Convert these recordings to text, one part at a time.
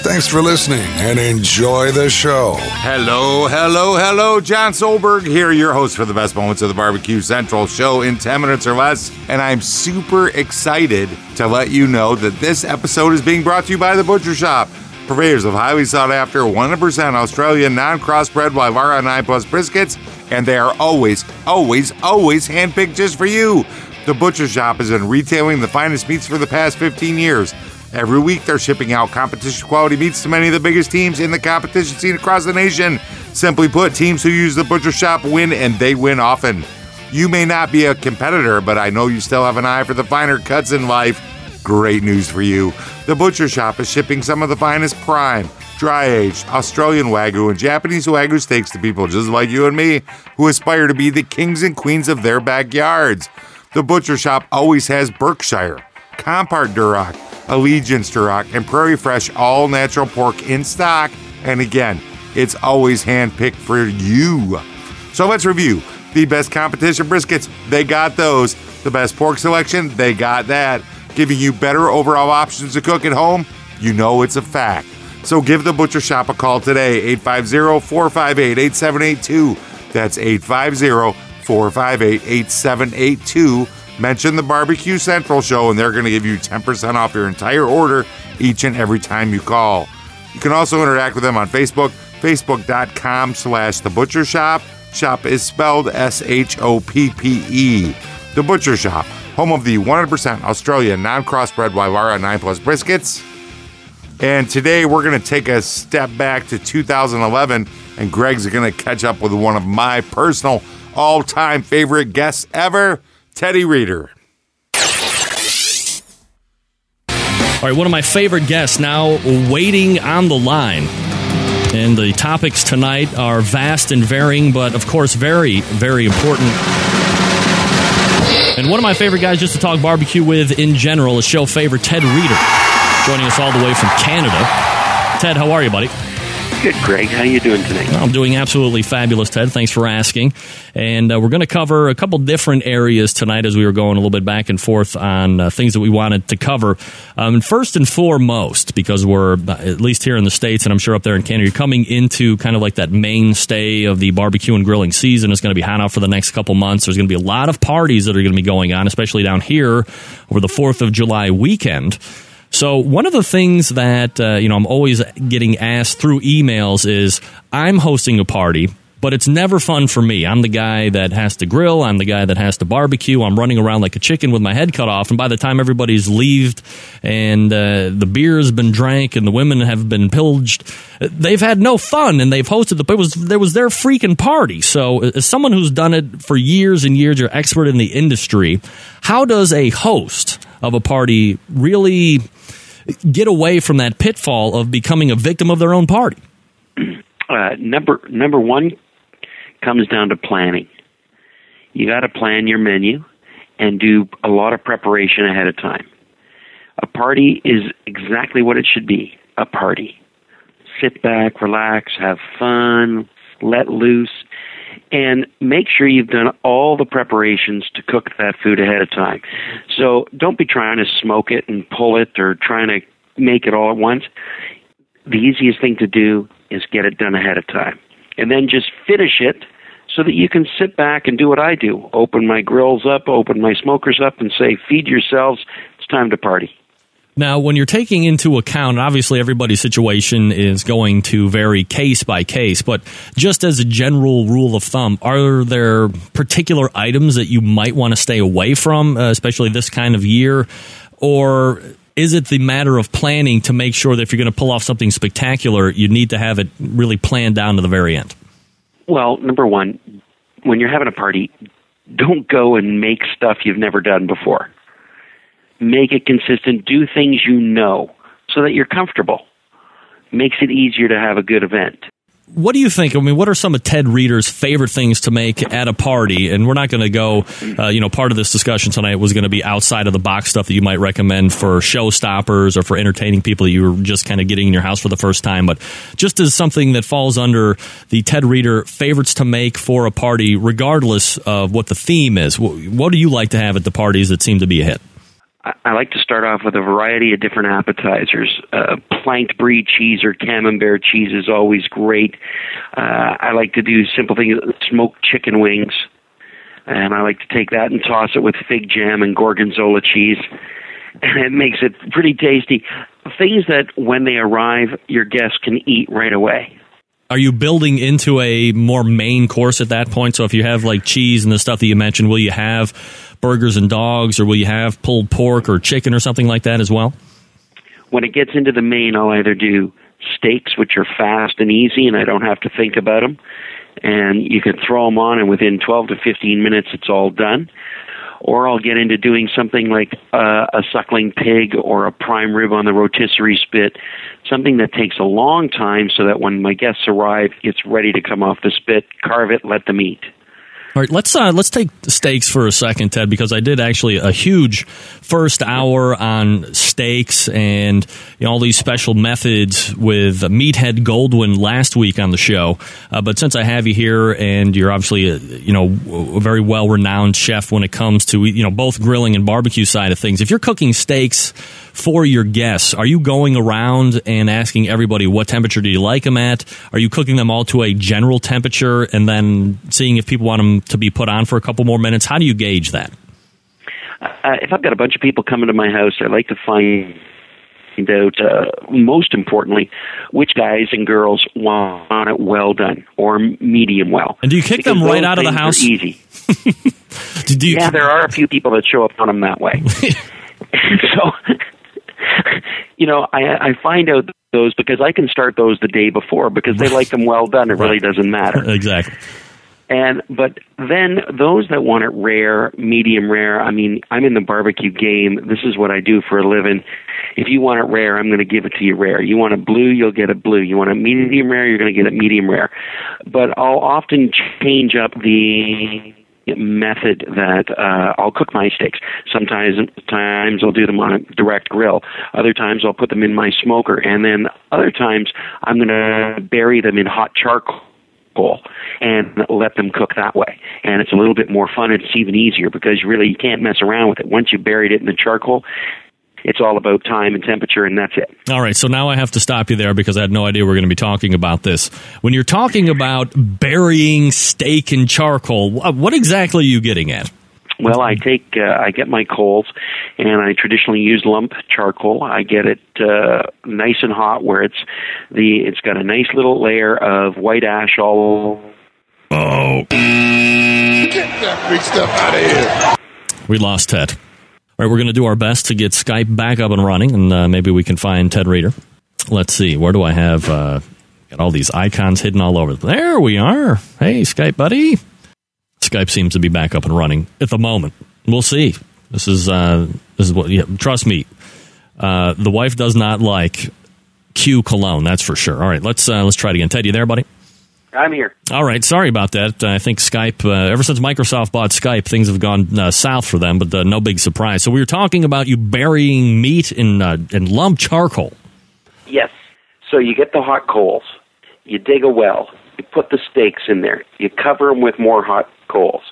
Thanks for listening and enjoy the show. Hello. Jon Solberg here, your host for the best moments of the BBQ Central Show in 10 minutes or less. And I'm super excited to let you know that this episode is being brought to you by The Butcher Shoppe. Purveyors of highly sought-after, 100% Australian, non-crossbred Wylarah 9 plus briskets. And they are always hand-picked just for you. The Butcher Shoppe has been retailing the finest meats for the past 15 years. Every week, they're shipping out competition-quality meats to many of the biggest teams in the competition scene across the nation. Simply put, teams who use The Butcher Shoppe win, and they win often. You may not be a competitor, but I know you still have an eye for the finer cuts in life. Great news for you. The Butcher Shoppe is shipping some of the finest prime, dry-aged Australian Wagyu and Japanese Wagyu steaks to people just like you and me who aspire to be the kings and queens of their backyards. The Butcher Shoppe always has Berkshire, Compart Duroc, Allegiance to Rock, and Prairie Fresh all-natural pork in stock. And again, it's always hand-picked for you. So let's review. The best competition briskets, they got those. The best pork selection, they got that. Giving you better overall options to cook at home, you know it's a fact. So give The Butcher Shoppe a call today, 850-458-8782. That's 850-458-8782. Mention the BBQ Central Show, and they're going to give you 10% off your entire order each and every time you call. You can also interact with them on Facebook, facebook.com/The Butcher Shoppe. Shop is spelled S-H-O-P-P-E. The Butcher Shoppe, home of the 100% Australian non-crossbred Wylarah 9 plus briskets. And today we're going to take a step back to 2011, and Greg's going to catch up with one of my personal all-time favorite guests ever, Ted Reader. All right, one of my favorite guests now waiting on the line. And the topics tonight are vast and varying, but of course very, very important. And one of my favorite guys just to talk barbecue with in general is show favorite Ted Reader, joining us all the way from Canada. Ted, how are you, buddy? Good, Greg. How are you doing today? I'm doing absolutely fabulous, Ted. Thanks for asking. And we're going to cover a couple different areas tonight as we were going a little bit back and forth on things that we wanted to cover. First and foremost, because we're, at least here in the States, and I'm sure up there in Canada, you're coming into kind of like that mainstay of the barbecue and grilling season. It's going to be hot out for the next couple months. There's going to be a lot of parties that are going to be going on, especially down here over the 4th of July weekend. So one of the things that, I'm always getting asked through emails is, I'm hosting a party, but it's never fun for me. I'm the guy that has to grill. I'm the guy that has to barbecue. I'm running around like a chicken with my head cut off. And by the time everybody's leaved and the beer's been drank and the women have been pillaged, they've had no fun and they've hosted it was their freaking party. So as someone who's done it for years and years, you're expert in the industry, how does a host of a party really get away from that pitfall of becoming a victim of their own party? Number one comes down to planning. You got to plan your menu and do a lot of preparation ahead of time. A party is exactly what it should be, a party. Sit back, relax, have fun, let loose, and make sure you've done all the preparations to cook that food ahead of time. So don't be trying to smoke it and pull it or trying to make it all at once. The easiest thing to do is get it done ahead of time. And then just finish it so that you can sit back and do what I do. Open my grills up, open my smokers up, and say, feed yourselves, it's time to party. Now, when you're taking into account, obviously everybody's situation is going to vary case by case, but just as a general rule of thumb, are there particular items that you might want to stay away from, especially this kind of year? Or is it the matter of planning to make sure that if you're going to pull off something spectacular, you need to have it really planned down to the very end? Well, number one, when you're having a party, don't go and make stuff you've never done before. Make it consistent. Do things you know so that you're comfortable. Makes it easier to have a good event. What do you think? I mean, what are some of Ted Reader's favorite things to make at a party? And we're not going to go, part of this discussion tonight was going to be outside of the box stuff that you might recommend for showstoppers or for entertaining people that you were just kind of getting in your house for the first time. But just as something that falls under the Ted Reader favorites to make for a party, regardless of what the theme is, what do you like to have at the parties that seem to be a hit? I like to start off with a variety of different appetizers. Planked brie cheese or camembert cheese is always great. I like to do simple things, smoked chicken wings. And I like to take that and toss it with fig jam and gorgonzola cheese. And it makes it pretty tasty. Things that when they arrive, your guests can eat right away. Are you building into a more main course at that point? So if you have like cheese and the stuff that you mentioned, will you have burgers and dogs, or will you have pulled pork or chicken or something like that as well? When it gets into the main, I'll either do steaks, which are fast and easy and I don't have to think about them, and you can throw them on and within 12 to 15 minutes it's all done. Or I'll get into doing something like a suckling pig or a prime rib on the rotisserie spit, something that takes a long time so that when my guests arrive, it's ready to come off the spit, carve it, let them eat. All right, let's take steaks for a second, Ted, because I did actually a huge first hour on steaks and all these special methods with Meathead Goldwyn last week on the show. But since I have you here, and you're obviously a very well-renowned chef when it comes to both grilling and barbecue side of things, if you're cooking steaks for your guests, are you going around and asking everybody what temperature do you like them at? Are you cooking them all to a general temperature and then seeing if people want them to be put on for a couple more minutes? How do you gauge that? If I've got a bunch of people coming to my house, I like to find out, most importantly, which guys and girls want it well done or medium well. And do you kick them right out of the house? Easy. Yeah, there are a few people that show up on them that way. So... I find out those because I can start those the day before because they like them well done. It really doesn't matter. Exactly. But then those that want it rare, medium rare, I mean, I'm in the barbecue game. This is what I do for a living. If you want it rare, I'm going to give it to you rare. You want it blue, you'll get it blue. You want it medium rare, you're going to get it medium rare. But I'll often change up the method that I'll cook my steaks. Sometimes I'll do them on a direct grill. Other times I'll put them in my smoker, and then other times I'm going to bury them in hot charcoal and let them cook that way. And it's a little bit more fun. It's even easier because you can't mess around with it. Once you buried it in the charcoal, it's all about time and temperature, and that's it. All right, so now I have to stop you there because I had no idea we were going to be talking about this. When you're talking about burying steak in charcoal, what exactly are you getting at? Well, I get my coals, and I traditionally use lump charcoal. I get it nice and hot where it's got a nice little layer of white ash all over. Oh. Get that big stuff out of here. We lost Ted. All right, we're going to do our best to get Skype back up and running, and maybe we can find Ted Reader. Let's see. Where do I have got all these icons hidden all over? There we are. Hey, Skype buddy. Skype seems to be back up and running at the moment. We'll see. This is what. Yeah, trust me. The wife does not like Q cologne. That's for sure. All right, let's try it again. Ted, you there, buddy? I'm here. All right. Sorry about that. I think Skype, ever since Microsoft bought Skype, things have gone south for them, but no big surprise. So we were talking about you burying meat in lump charcoal. Yes. So you get the hot coals. You dig a well. You put the steaks in there. You cover them with more hot coals.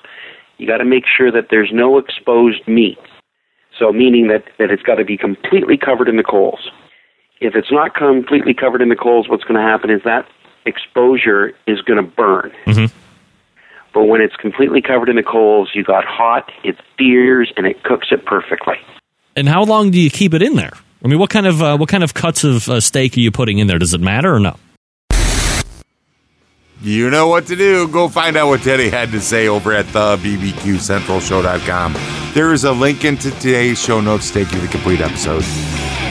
You got to make sure that there's no exposed meat, so meaning that it's got to be completely covered in the coals. If it's not completely covered in the coals, what's going to happen is that exposure is going to burn. Mm-hmm. But when it's completely covered in the coals, you got hot, it sears, and it cooks it perfectly. And how long do you keep it in there? I mean, what kind of cuts of steak are you putting in there? Does it matter or no? You know what to do. Go find out what Teddy had to say over at the BBQCentralShow.com. There is a link into today's show notes to take you to the complete episode.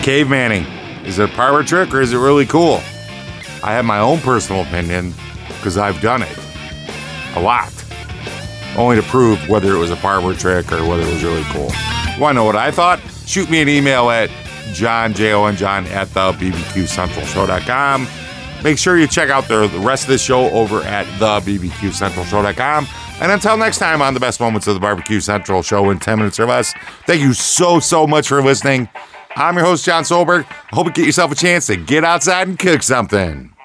Cave Manning. Is it a parlor trick or is it really cool? I have my own personal opinion because I've done it a lot, only to prove whether it was a parlor trick or whether it was really cool. Want to know what I thought? Shoot me an email at John, Jon, at the BBQCentralShow.com. Make sure you check out the rest of the show over at thebbqcentralshow.com. And until next time on the best moments of the Barbecue Central Show in 10 minutes or less, thank you so much for listening. I'm your host, Jon Solberg. I hope you get yourself a chance to get outside and cook something.